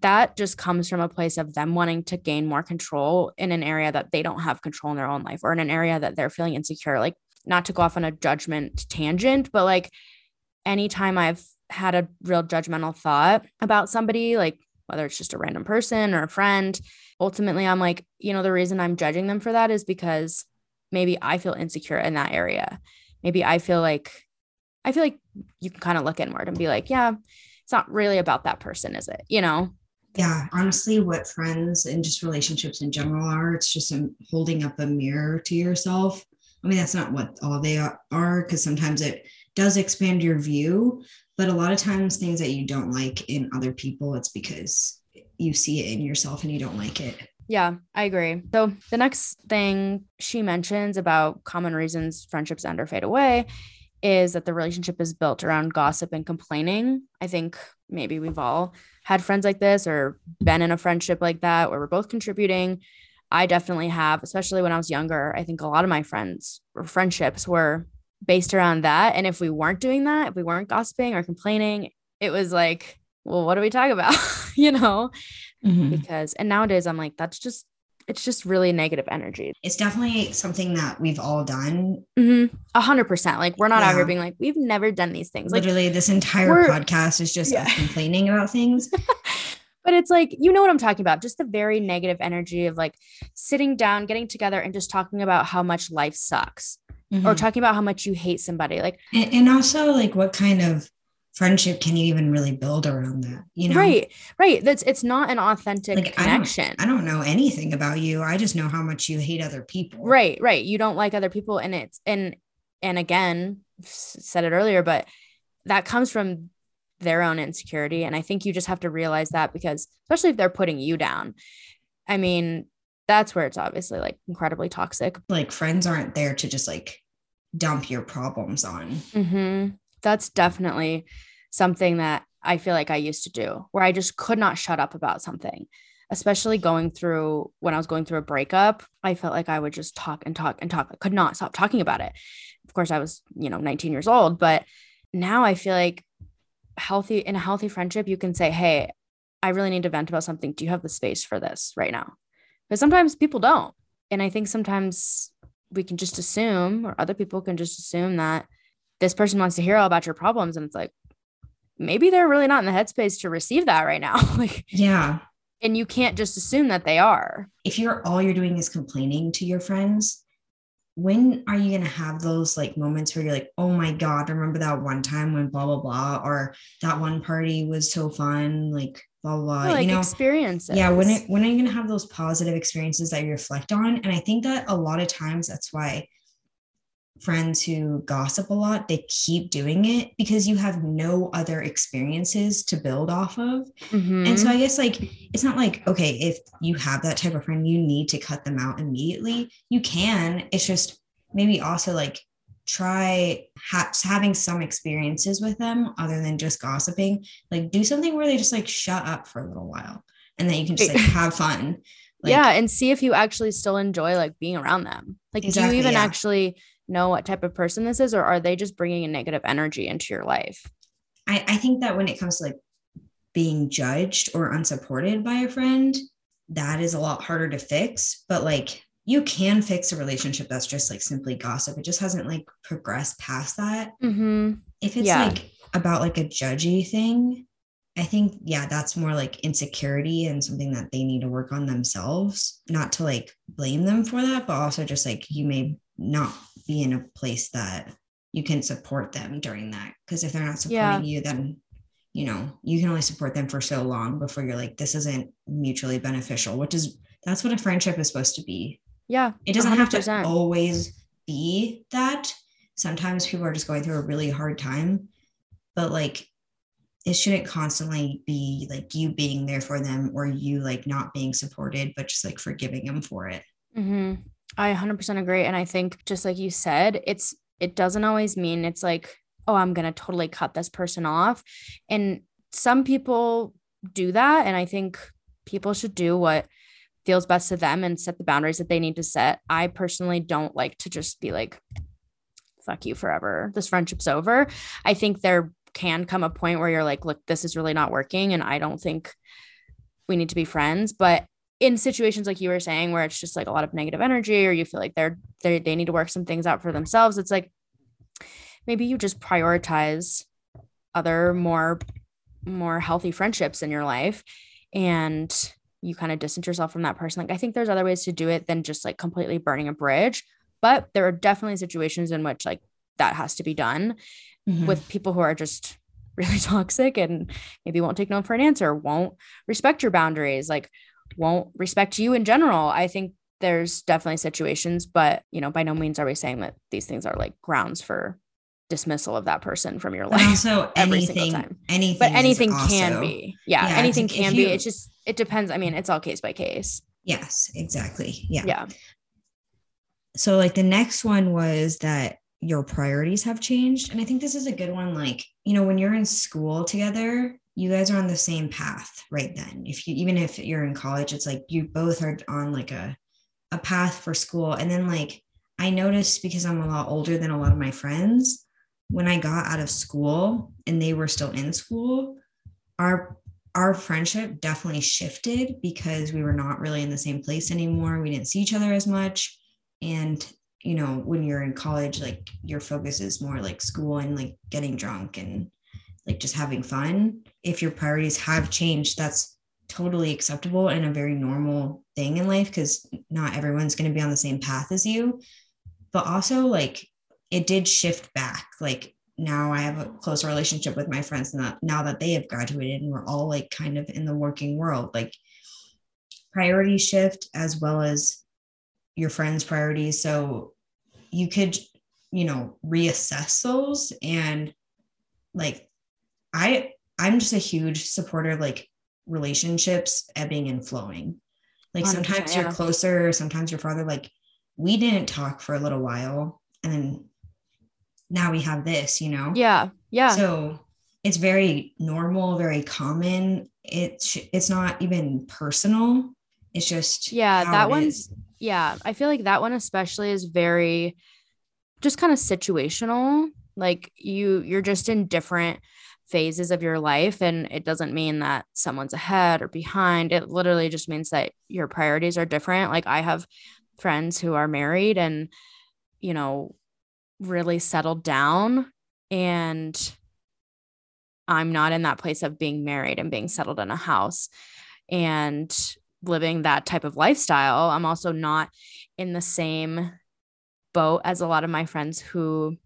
That just comes from a place of them wanting to gain more control in an area that they don't have control in their own life, or in an area that they're feeling insecure. Like, not to go off on a judgment tangent, but like, anytime I've had a real judgmental thought about somebody, like whether it's just a random person or a friend, ultimately I'm like, you know, the reason I'm judging them for that is because maybe I feel insecure in that area. Maybe I feel like, I feel like you can kind of look inward and be like, yeah, it's not really about that person, is it? You know? Yeah. Honestly, what friends and just relationships in general are, it's just holding up a mirror to yourself. I mean, that's not what all they are, because sometimes it does expand your view, but a lot of times things that you don't like in other people, it's because you see it in yourself and you don't like it. Yeah, I agree. So the next thing she mentions about common reasons friendships end or fade away is that the relationship is built around gossip and complaining. I think maybe we've all had friends like this or been in a friendship like that where we're both contributing. I definitely have, especially when I was younger. I think a lot of my friends or friendships were based around that. And if we weren't doing that, if we weren't gossiping or complaining, it was like, well, what do we talk about? you know, mm-hmm. because, and nowadays I'm like, that's just, it's just really negative energy. It's definitely something that we've all done. A hundred percent. Like we're not yeah. out here being like, we've never done these things. Like, literally this entire podcast is just yeah. us complaining about things. But it's like, you know what I'm talking about? Just the very negative energy of like sitting down, getting together and just talking about how much life sucks mm-hmm. or talking about how much you hate somebody. Like, and, and also like what kind of friendship can you even really build around that, you know? Right, right. That's, it's not an authentic like, connection. I don't, I don't know anything about you. I just know how much you hate other people. Right, right. You don't like other people. And it's, and, and again, said it earlier, but that comes from their own insecurity. And I think you just have to realize that, because especially if they're putting you down, I mean, that's where it's obviously like incredibly toxic. Like friends aren't there to just like dump your problems on. Mm-hmm. That's definitely something that I feel like I used to do, where I just could not shut up about something, especially going through when I was going through a breakup. I felt like I would just talk and talk and talk. I could not stop talking about it. Of course, I was, you know, nineteen years old, but now I feel like healthy in a healthy friendship, you can say, hey, I really need to vent about something. Do you have the space for this right now? Because sometimes people don't. And I think sometimes we can just assume, or other people can just assume that this person wants to hear all about your problems. And it's like, maybe they're really not in the headspace to receive that right now. like, yeah. And you can't just assume that they are. If you're, all you're doing is complaining to your friends, when are you going to have those like moments where you're like, oh my God, remember that one time when blah, blah, blah, or that one party was so fun. Like blah, blah, yeah, like you know, experiences. Yeah. When, it, when are you going to have those positive experiences that you reflect on? And I think that a lot of times that's why friends who gossip a lot, they keep doing it, because you have no other experiences to build off of. Mm-hmm. And so I guess like, it's not like, okay, if you have that type of friend, you need to cut them out immediately. You can, it's just maybe also like try ha- having some experiences with them other than just gossiping, like do something where they just like shut up for a little while and then you can just like have fun. Like, yeah. And see if you actually still enjoy like being around them. Like, exactly, do you even yeah. actually know what type of person this is, or are they just bringing a negative energy into your life? I, I think that when it comes to like being judged or unsupported by a friend, that is a lot harder to fix, but like you can fix a relationship that's just like simply gossip. It just hasn't like progressed past that. Mm-hmm. If it's yeah. like about like a judgy thing, I think, yeah, that's more like insecurity and something that they need to work on themselves, not to like blame them for that, but also just like you may not be in a place that you can support them during that. Because if they're not supporting yeah. you, then, you know, you can only support them for so long before you're like, this isn't mutually beneficial, which is, that's what a friendship is supposed to be. Yeah. It doesn't one hundred percent have to always be that. Sometimes people are just going through a really hard time, but like, it shouldn't constantly be like you being there for them or you like not being supported, but just like forgiving them for it. Mm-hmm. I one hundred percent agree. And I think just like you said, it's, it doesn't always mean it's like, oh, I'm going to totally cut this person off. And some people do that. And I think people should do what feels best to them and set the boundaries that they need to set. I personally don't like to just be like, fuck you forever. This friendship's over. I think there can come a point where you're like, look, this is really not working. And I don't think we need to be friends, but in situations like you were saying, where it's just like a lot of negative energy, or you feel like they're, they they need to work some things out for themselves. It's like, maybe you just prioritize other more, more healthy friendships in your life. And you kind of distance yourself from that person. Like, I think there's other ways to do it than just like completely burning a bridge, but there are definitely situations in which like that has to be done mm-hmm. with people who are just really toxic and maybe won't take no for an answer, won't respect your boundaries. Like, won't respect you in general. I think there's definitely situations, but you know, by no means are we saying that these things are like grounds for dismissal of that person from your life. So anything, anything, but anything can be, yeah, yeah anything can be. It's just, it depends. I mean, it's all case by case. Yes, exactly. Yeah. Yeah. So like the next one was that your priorities have changed. And I think this is a good one. Like, you know, when you're in school together, you guys are on the same path right then. If you, even if you're in college, it's like you both are on like a, a path for school. And then like, I noticed because I'm a lot older than a lot of my friends, when I got out of school and they were still in school, our, our friendship definitely shifted because we were not really in the same place anymore. We didn't see each other as much. And, you know, when you're in college, like your focus is more like school and like getting drunk and like just having fun. If your priorities have changed, that's totally acceptable and a very normal thing in life, because not everyone's going to be on the same path as you. But also like it did shift back. Like now I have a closer relationship with my friends now, now that they have graduated and we're all like kind of in the working world. Like priorities shift as well as your friends' priorities. So you could, you know, reassess those. And like, I, I'm just a huge supporter of like relationships ebbing and flowing. Like Honestly, sometimes yeah. you're closer, sometimes you're farther. Like we didn't talk for a little while and then now we have this, you know? Yeah. Yeah. So it's very normal, very common. It sh- it's not even personal. It's just, yeah, that one's, is. yeah. I feel like that one especially is very just kind of situational. Like you, you're just in different phases of your life. And it doesn't mean that someone's ahead or behind. It literally just means that your priorities are different. Like I have friends who are married and, you know, really settled down, and I'm not in that place of being married and being settled in a house and living that type of lifestyle. I'm also not in the same boat as a lot of my friends who,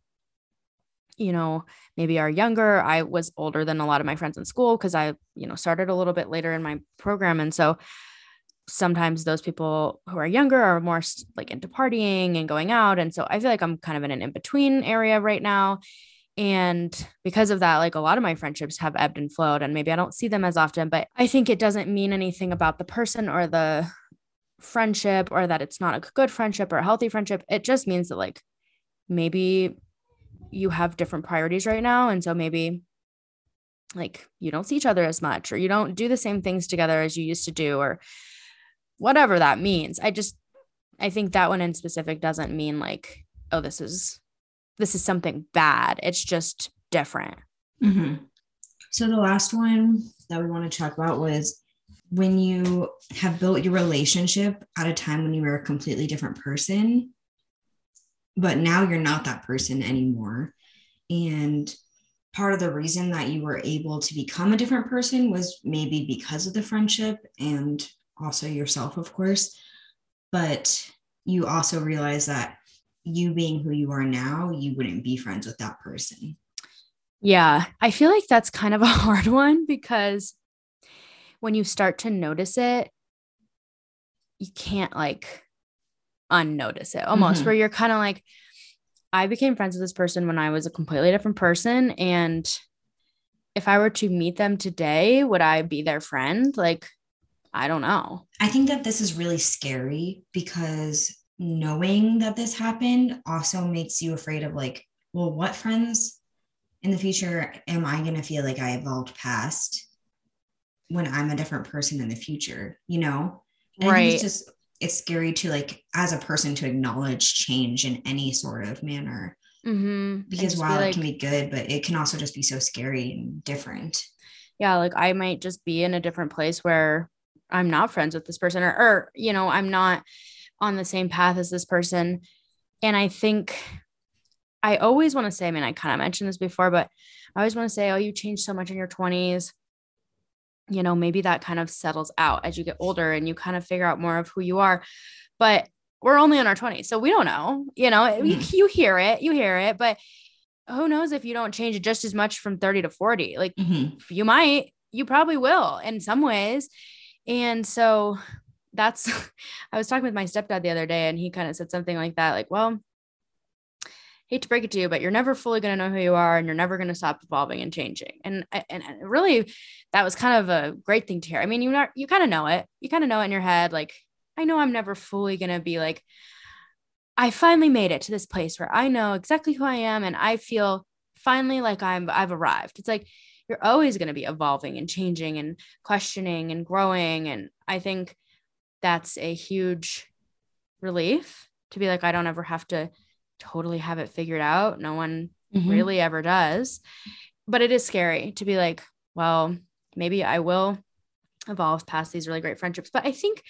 you know, maybe are younger. I was older than a lot of my friends in school because I, you know, started a little bit later in my program. And so sometimes those people who are younger are more like into partying and going out. And so I feel like I'm kind of in an in-between area right now. And because of that, like a lot of my friendships have ebbed and flowed, and maybe I don't see them as often, but I think it doesn't mean anything about the person or the friendship or that it's not a good friendship or a healthy friendship. It just means that like, maybe you have different priorities right now. And so maybe like you don't see each other as much, or you don't do the same things together as you used to do, or whatever that means. I just, I think that one in specific doesn't mean like, oh, this is This is something bad. It's just different. Mm-hmm. So the last one that we want to talk about was when you have built your relationship at a time when you were a completely different person, but now you're not that person anymore. And part of the reason that you were able to become a different person was maybe because of the friendship and also yourself, of course. But you also realize that you being who you are now, you wouldn't be friends with that person. Yeah. I feel like that's kind of a hard one, because when you start to notice it, you can't like unnotice it almost, mm-hmm. where you're kind of like, I became friends with this person when I was a completely different person. And if I were to meet them today, would I be their friend? Like, I don't know. I think that this is really scary, because knowing that this happened also makes you afraid of like, well, what friends in the future am I going to feel like I evolved past when I'm a different person in the future, you know? And right. It's just, it's scary to like, as a person, to acknowledge change in any sort of manner, mm-hmm. because while like, it can be good, but it can also just be so scary and different. Yeah. Like I might just be in a different place where I'm not friends with this person, or, or, you know, I'm not on the same path as this person. And I think I always want to say, I mean, I kind of mentioned this before, but I always want to say, oh, you changed so much in your twenties. You know, maybe that kind of settles out as you get older and you kind of figure out more of who you are, but we're only in our twenties. So we don't know, you know, you, you hear it, you hear it, but who knows if you don't change it just as much from thirty to forty, like mm-hmm. you might, you probably will in some ways. And so that's, I was talking with my stepdad the other day and he kind of said something like that, like, well, hate to break it to you, but you're never fully going to know who you are and you're never going to stop evolving and changing. And, and and really that was kind of a great thing to hear. I mean, you not, you kind of know it, you kind of know it in your head. Like, I know I'm never fully going to be like, I finally made it to this place where I know exactly who I am. And I feel finally like I'm, I've arrived. It's like, you're always going to be evolving and changing and questioning and growing. And I think that's a huge relief to be like, I don't ever have to totally have it figured out. No one mm-hmm. really ever does, but it is scary to be like, well, maybe I will evolve past these really great friendships. But I think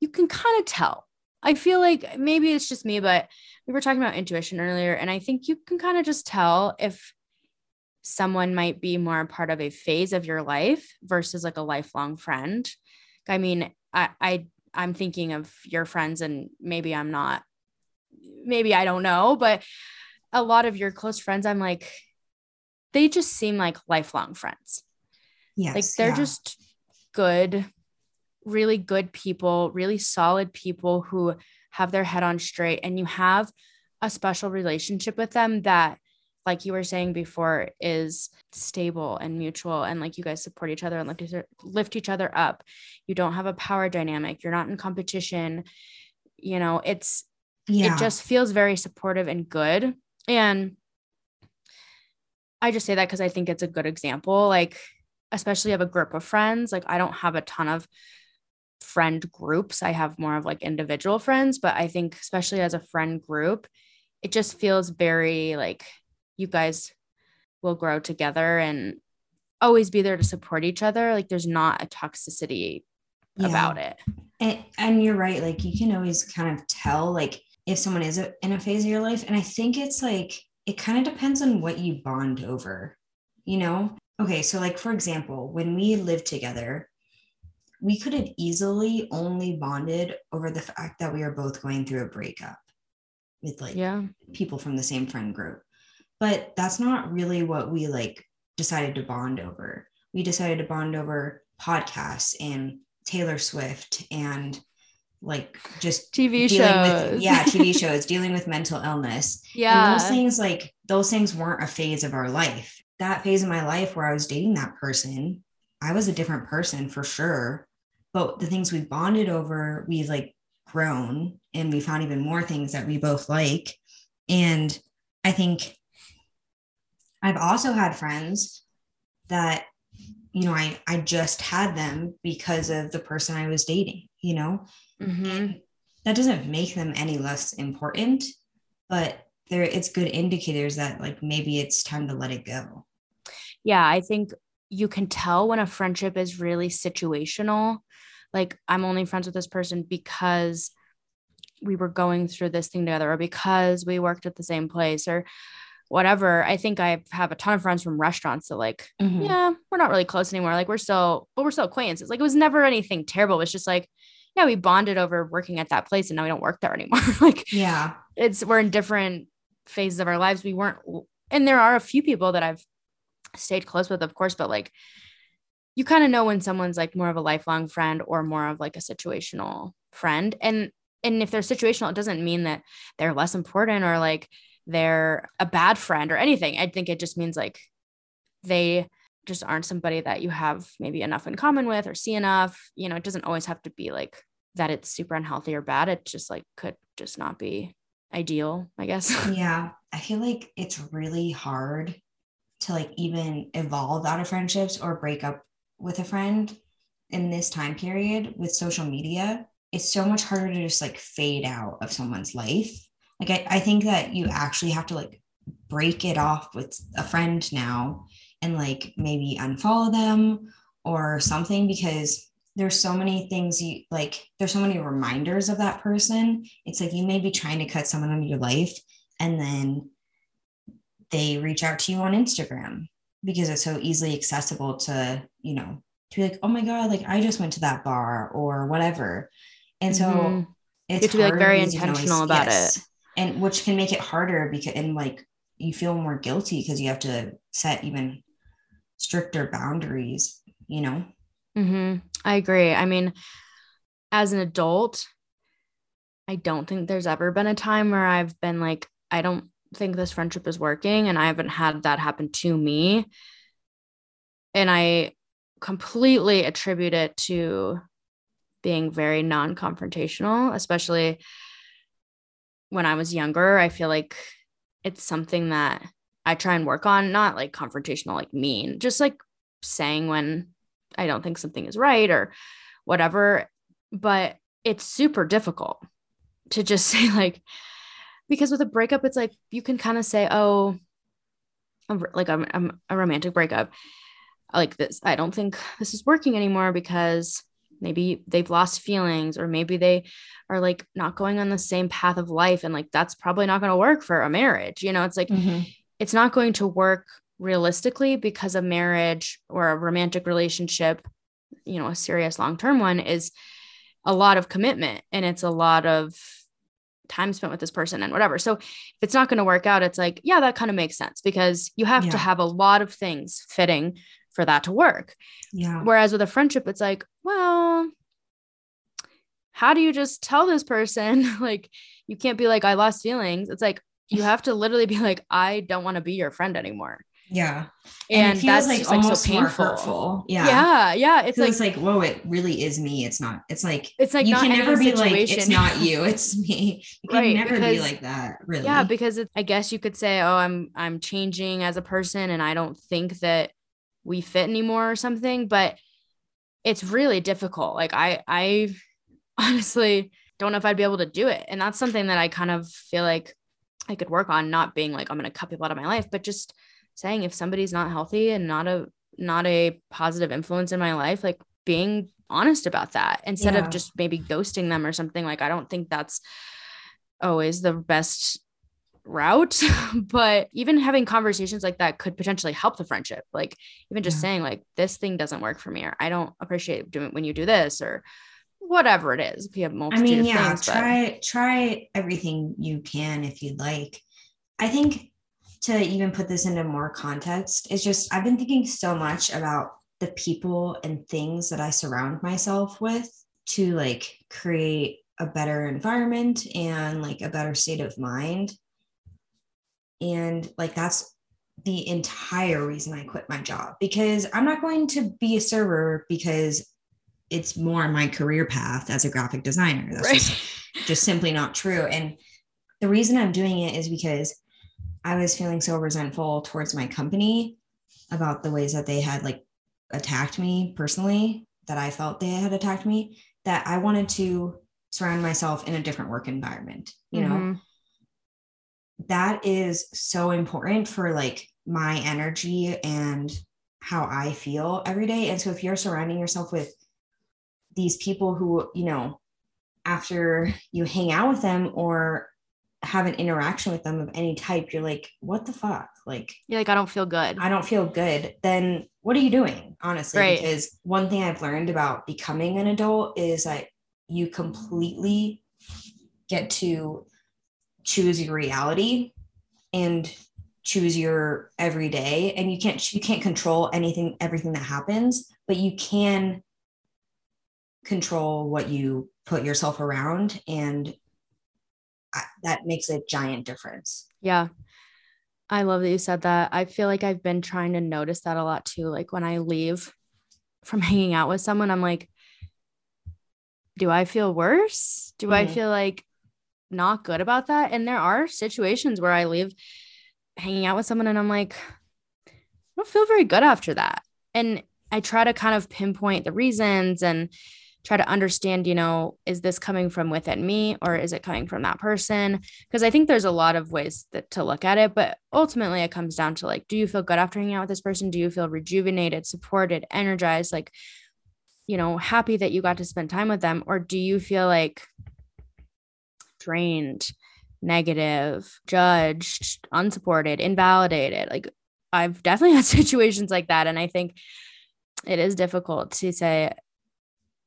you can kind of tell. I feel like maybe it's just me, but we were talking about intuition earlier, and I think you can kind of just tell if someone might be more a part of a phase of your life versus like a lifelong friend. I mean, I, I, I'm thinking of your friends, and maybe I'm not, maybe I don't know, but a lot of your close friends, I'm like, they just seem like lifelong friends. Yes, like they're yeah. just good, really good people, really solid people who have their head on straight, and you have a special relationship with them that, like you were saying before, is stable and mutual. And like you guys support each other and lift each other, lift each other up. You don't have a power dynamic. You're not in competition. You know, it's, yeah. it just feels very supportive and good. And I just say that because I think it's a good example. Like, especially of a group of friends. Like, I don't have a ton of friend groups. I have more of like individual friends, but I think especially as a friend group, it just feels very like, you guys will grow together and always be there to support each other. Like, there's not a toxicity yeah. about it. And, and you're right. Like, you can always kind of tell, like, if someone is a, in a phase of your life. And I think it's like, it kind of depends on what you bond over, you know? Okay. So like, for example, when we lived together, we could have easily only bonded over the fact that we were both going through a breakup with like yeah. people from the same friend group. But that's not really what we like decided to bond over. We decided to bond over podcasts and Taylor Swift and like just T V shows. With, yeah, T V shows, dealing with mental illness. Yeah. And those things, like those things weren't a phase of our life. That phase of my life where I was dating that person, I was a different person for sure. But the things we bonded over, we've like grown, and we found even more things that we both like. And I think I've also had friends that, you know, I, I just had them because of the person I was dating, you know, mm-hmm. and that doesn't make them any less important, but there it's good indicators that like, maybe it's time to let it go. Yeah. I think you can tell when a friendship is really situational. Like, I'm only friends with this person because we were going through this thing together, or because we worked at the same place, or whatever. I think I have a ton of friends from restaurants that like, mm-hmm. yeah, we're not really close anymore. Like, we're still, but we're still acquaintances. Like, it was never anything terrible. It's just like, yeah, we bonded over working at that place, and now we don't work there anymore. Like, yeah, it's, we're in different phases of our lives. We weren't, and there are a few people that I've stayed close with, of course, but like, you kind of know when someone's like more of a lifelong friend or more of like a situational friend. And, and if they're situational, it doesn't mean that they're less important or like they're a bad friend or anything. I think it just means like they just aren't somebody that you have maybe enough in common with or see enough, you know. It doesn't always have to be like that it's super unhealthy or bad. It just like could just not be ideal, I guess. Yeah. I feel like it's really hard to like even evolve out of friendships or break up with a friend in this time period with social media. It's so much harder to just like fade out of someone's life. Like, I, I think that you actually have to like break it off with a friend now and like maybe unfollow them or something, because there's so many things you like, there's so many reminders of that person. It's like, you may be trying to cut someone out of your life, and then they reach out to you on Instagram because it's so easily accessible to, you know, to be like, oh my God, like I just went to that bar or whatever. And mm-hmm. so it's you have to be like very intentional noise. about yes. it. And which can make it harder because, and like you feel more guilty because you have to set even stricter boundaries, you know? Mm-hmm. I agree. I mean, as an adult, I don't think there's ever been a time where I've been like, I don't think this friendship is working, and I haven't had that happen to me. And I completely attribute it to being very non-confrontational, especially when I was younger, I feel like it's something that I try and work on, not like confrontational, like mean, just like saying when I don't think something is right or whatever. But it's super difficult to just say, like, because with a breakup, it's like, you can kind of say, oh, like I'm, I'm a romantic breakup like this. I don't think this is working anymore because maybe they've lost feelings, or maybe they are like not going on the same path of life. And like, that's probably not going to work for a marriage. You know, it's like, mm-hmm. it's not going to work realistically because a marriage or a romantic relationship, you know, a serious long-term one, is a lot of commitment, and it's a lot of time spent with this person and whatever. So if it's not going to work out, it's like, yeah, that kind of makes sense, because you have yeah. to have a lot of things fitting for that to work. Yeah. Whereas with a friendship, it's like, well, how do you just tell this person? Like, you can't be like, I lost feelings. It's like, you have to literally be like, I don't want to be your friend anymore. Yeah. And, and it feels that's like just almost like so painful. More hurtful. Yeah. Yeah. Yeah. It's like, like, whoa, it really is me. It's not, it's like, it's like, you can never be situation. Like, it's not you, it's me. You can right, never because, be like that. Really. Yeah. Because it, I guess you could say, oh, I'm, I'm changing as a person, and I don't think that we fit anymore or something, but it's really difficult. Like I, I honestly don't know if I'd be able to do it. And that's something that I kind of feel like I could work on, not being like, I'm going to cut people out of my life, but just saying if somebody's not healthy and not a, not a positive influence in my life, like being honest about that instead yeah. of just maybe ghosting them or something. Like, I don't think that's always the best route, but even having conversations like that could potentially help the friendship. Like even just yeah. saying like, this thing doesn't work for me, or I don't appreciate doing when you do this, or whatever it is. We have multiple I mean, yeah, things, try, but... try everything you can, if you'd like. I think to even put this into more context, it's just, I've been thinking so much about the people and things that I surround myself with to like create a better environment and like a better state of mind. And like, that's the entire reason I quit my job, because I'm not going to be a server because it's more my career path as a graphic designer. That's right. just, just simply not true. And the reason I'm doing it is because I was feeling so resentful towards my company about the ways that they had like attacked me personally, that I felt they had attacked me, that I wanted to surround myself in a different work environment. You mm-hmm. know, that is so important for like my energy and how I feel every day. And so if you're surrounding yourself with these people who, you know, after you hang out with them or have an interaction with them of any type, you're like, what the fuck? Like, you're like, I don't feel good. I don't feel good. Then what are you doing? Honestly, right. Because one thing I've learned about becoming an adult is that you completely get to choose your reality and choose your everyday, and you can't, you can't control anything, everything that happens, but you can control what you put yourself around. And I, that makes a giant difference. Yeah. I love that you said that. I feel like I've been trying to notice that a lot too. Like when I leave from hanging out with someone, I'm like, do I feel worse? Do mm-hmm. I feel like not good about that? And there are situations where I leave hanging out with someone and I'm like, I don't feel very good after that. And I try to kind of pinpoint the reasons and try to understand, you know, is this coming from within me or is it coming from that person? Because I think there's a lot of ways that, to look at it, but ultimately it comes down to like, do you feel good after hanging out with this person? Do you feel rejuvenated, supported, energized, like, you know, happy that you got to spend time with them? Or do you feel like drained, negative, judged, unsupported, invalidated? Like I've definitely had situations like that. And I think it is difficult to say,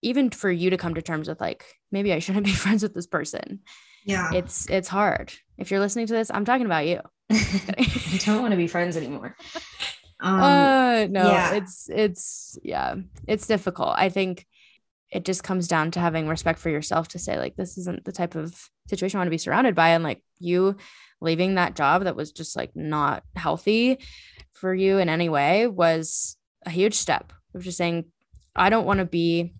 even for you to come to terms with like, maybe I shouldn't be friends with this person. Yeah. It's, it's hard. If you're listening to this, I'm talking about you. I don't want to be friends anymore. Um, uh, no, yeah. it's, it's, yeah, it's difficult. I think it just comes down to having respect for yourself to say like, this isn't the type of situation I want to be surrounded by. And like you leaving that job that was just like not healthy for you in any way was a huge step of just saying, I don't want to be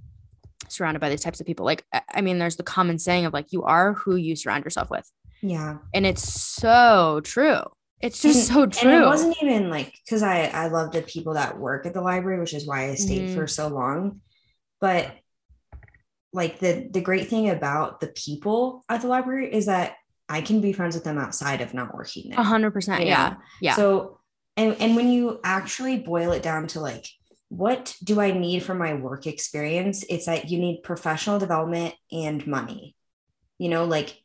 surrounded by these types of people. Like, I mean, there's the common saying of like, you are who you surround yourself with. Yeah. And it's so true. It's just and, so true. And it wasn't even like, because I, I love the people that work at the library, which is why I stayed mm-hmm. for so long. But like the, the great thing about the people at the library is that I can be friends with them outside of not working there. A hundred percent. Yeah. Yeah. So, and, and when you actually boil it down to like, what do I need from my work experience? It's that you need professional development and money, you know, like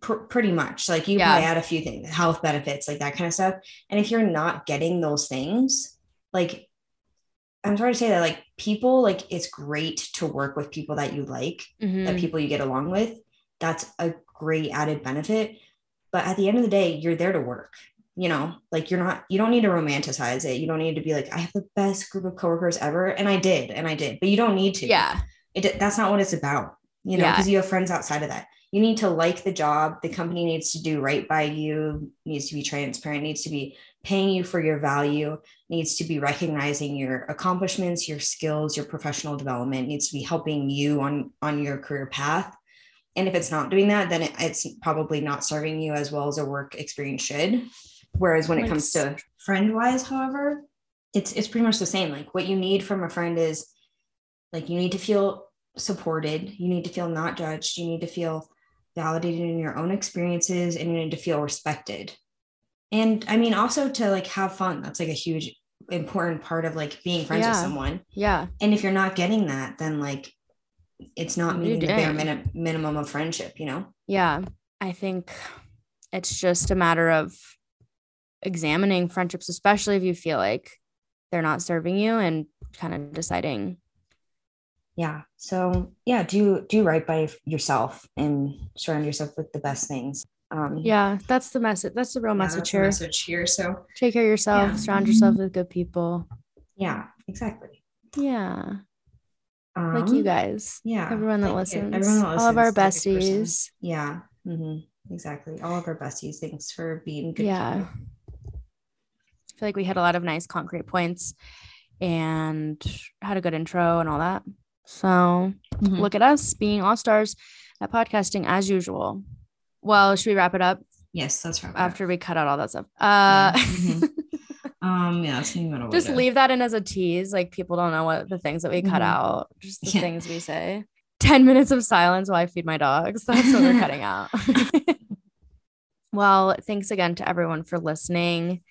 pr- pretty much like you yeah. probably add a few things, health benefits, like that kind of stuff. And if you're not getting those things, like, I'm sorry to say that like people, like it's great to work with people that you like, mm-hmm. that people you get along with. That's a great added benefit. But at the end of the day, you're there to work, you know, like you're not, you don't need to romanticize it. You don't need to be like, I have the best group of coworkers ever. And I did, and I did, but you don't need to. Yeah. It, that's not what it's about, you know, because yeah. you have friends outside of that. You need to like the job. The company needs to do right by you, needs to be transparent, needs to be paying you for your value, needs to be recognizing your accomplishments, your skills, your professional development, needs to be helping you on, on your career path. And if it's not doing that, then it, it's probably not serving you as well as a work experience should. Whereas when it comes to friend-wise, however, it's it's pretty much the same. Like what you need from a friend is like you need to feel supported, you need to feel not judged, you need to feel validated in your own experiences, and you need to feel respected. And I mean, also to like have fun. That's like a huge important part of like being friends yeah. with someone. Yeah. And if you're not getting that, then like it's not meeting the bare min- minimum of friendship, you know? Yeah. I think it's just a matter of examining friendships, especially if you feel like they're not serving you, and kind of deciding. Yeah. So yeah, do, do right by yourself and surround yourself with the best things. Um, yeah, that's the message. That's the real yeah, message here. Message here. So take care of yourself, yeah. surround yourself with good people. Yeah, exactly. Yeah. Um, like you guys. Yeah. Everyone that, like listens. It, everyone that listens. All of our besties. Yeah. Mm-hmm. Exactly. All of our besties. Thanks for being good. Yeah. People. I feel like we had a lot of nice concrete points and had a good intro and all that. So mm-hmm. look at us being all stars at podcasting as usual. Well, should we wrap it up? Yes, let's wrap it up. After we cut out all that stuff. Uh, yeah. Mm-hmm. um, yeah, that's what just leave it. That in as a tease. Like people don't know what the things that we cut mm-hmm. out, just the yeah. things we say. ten minutes of silence while I feed my dogs. That's what we're cutting out. Well, thanks again to everyone for listening.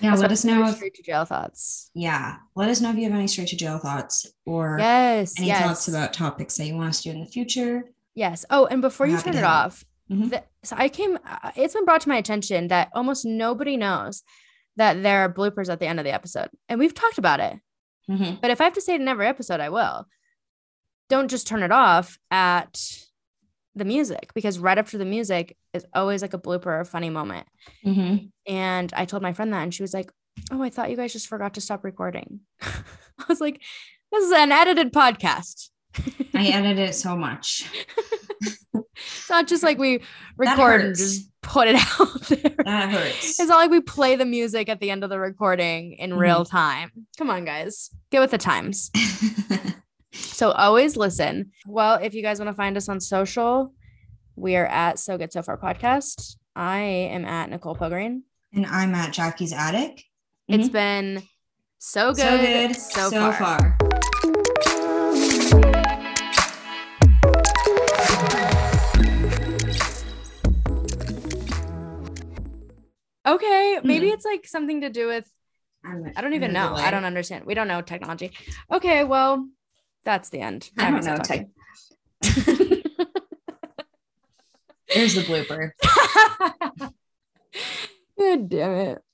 Yeah, let us know if, straight to jail thoughts. Yeah, let us know if you have any straight to jail thoughts or yes, any yes. thoughts about topics that you want us to do in the future. Yes. Oh, and before I'm you turn it help. off, mm-hmm. the, so I came. Uh, it's been brought to my attention that almost nobody knows that there are bloopers at the end of the episode, and we've talked about it. Mm-hmm. But if I have to say it in every episode, I will. Don't just turn it off at the music, because right after the music is always like a blooper or funny moment. Mm-hmm. And I told my friend that, and she was like, oh, I thought you guys just forgot to stop recording. I was like, this is an edited podcast. I edit it so much. It's not just like we record and just put it out there. That hurts. It's not like we play the music at the end of the recording in mm-hmm. real time. Come on, guys. Get with the times. So always listen. Well, if you guys want to find us on social, we are at So Good So Far Podcast. I am at Nicole Pogreen. And I'm at Jackie's Attic. Mm-hmm. It's been so good, so, good, so, so far. far. Okay, maybe mm-hmm. it's like something to do with, I don't even know. I don't understand. We don't know technology. Okay, well, that's the end. I, I don't know. Tech- Here's the blooper. God damn it.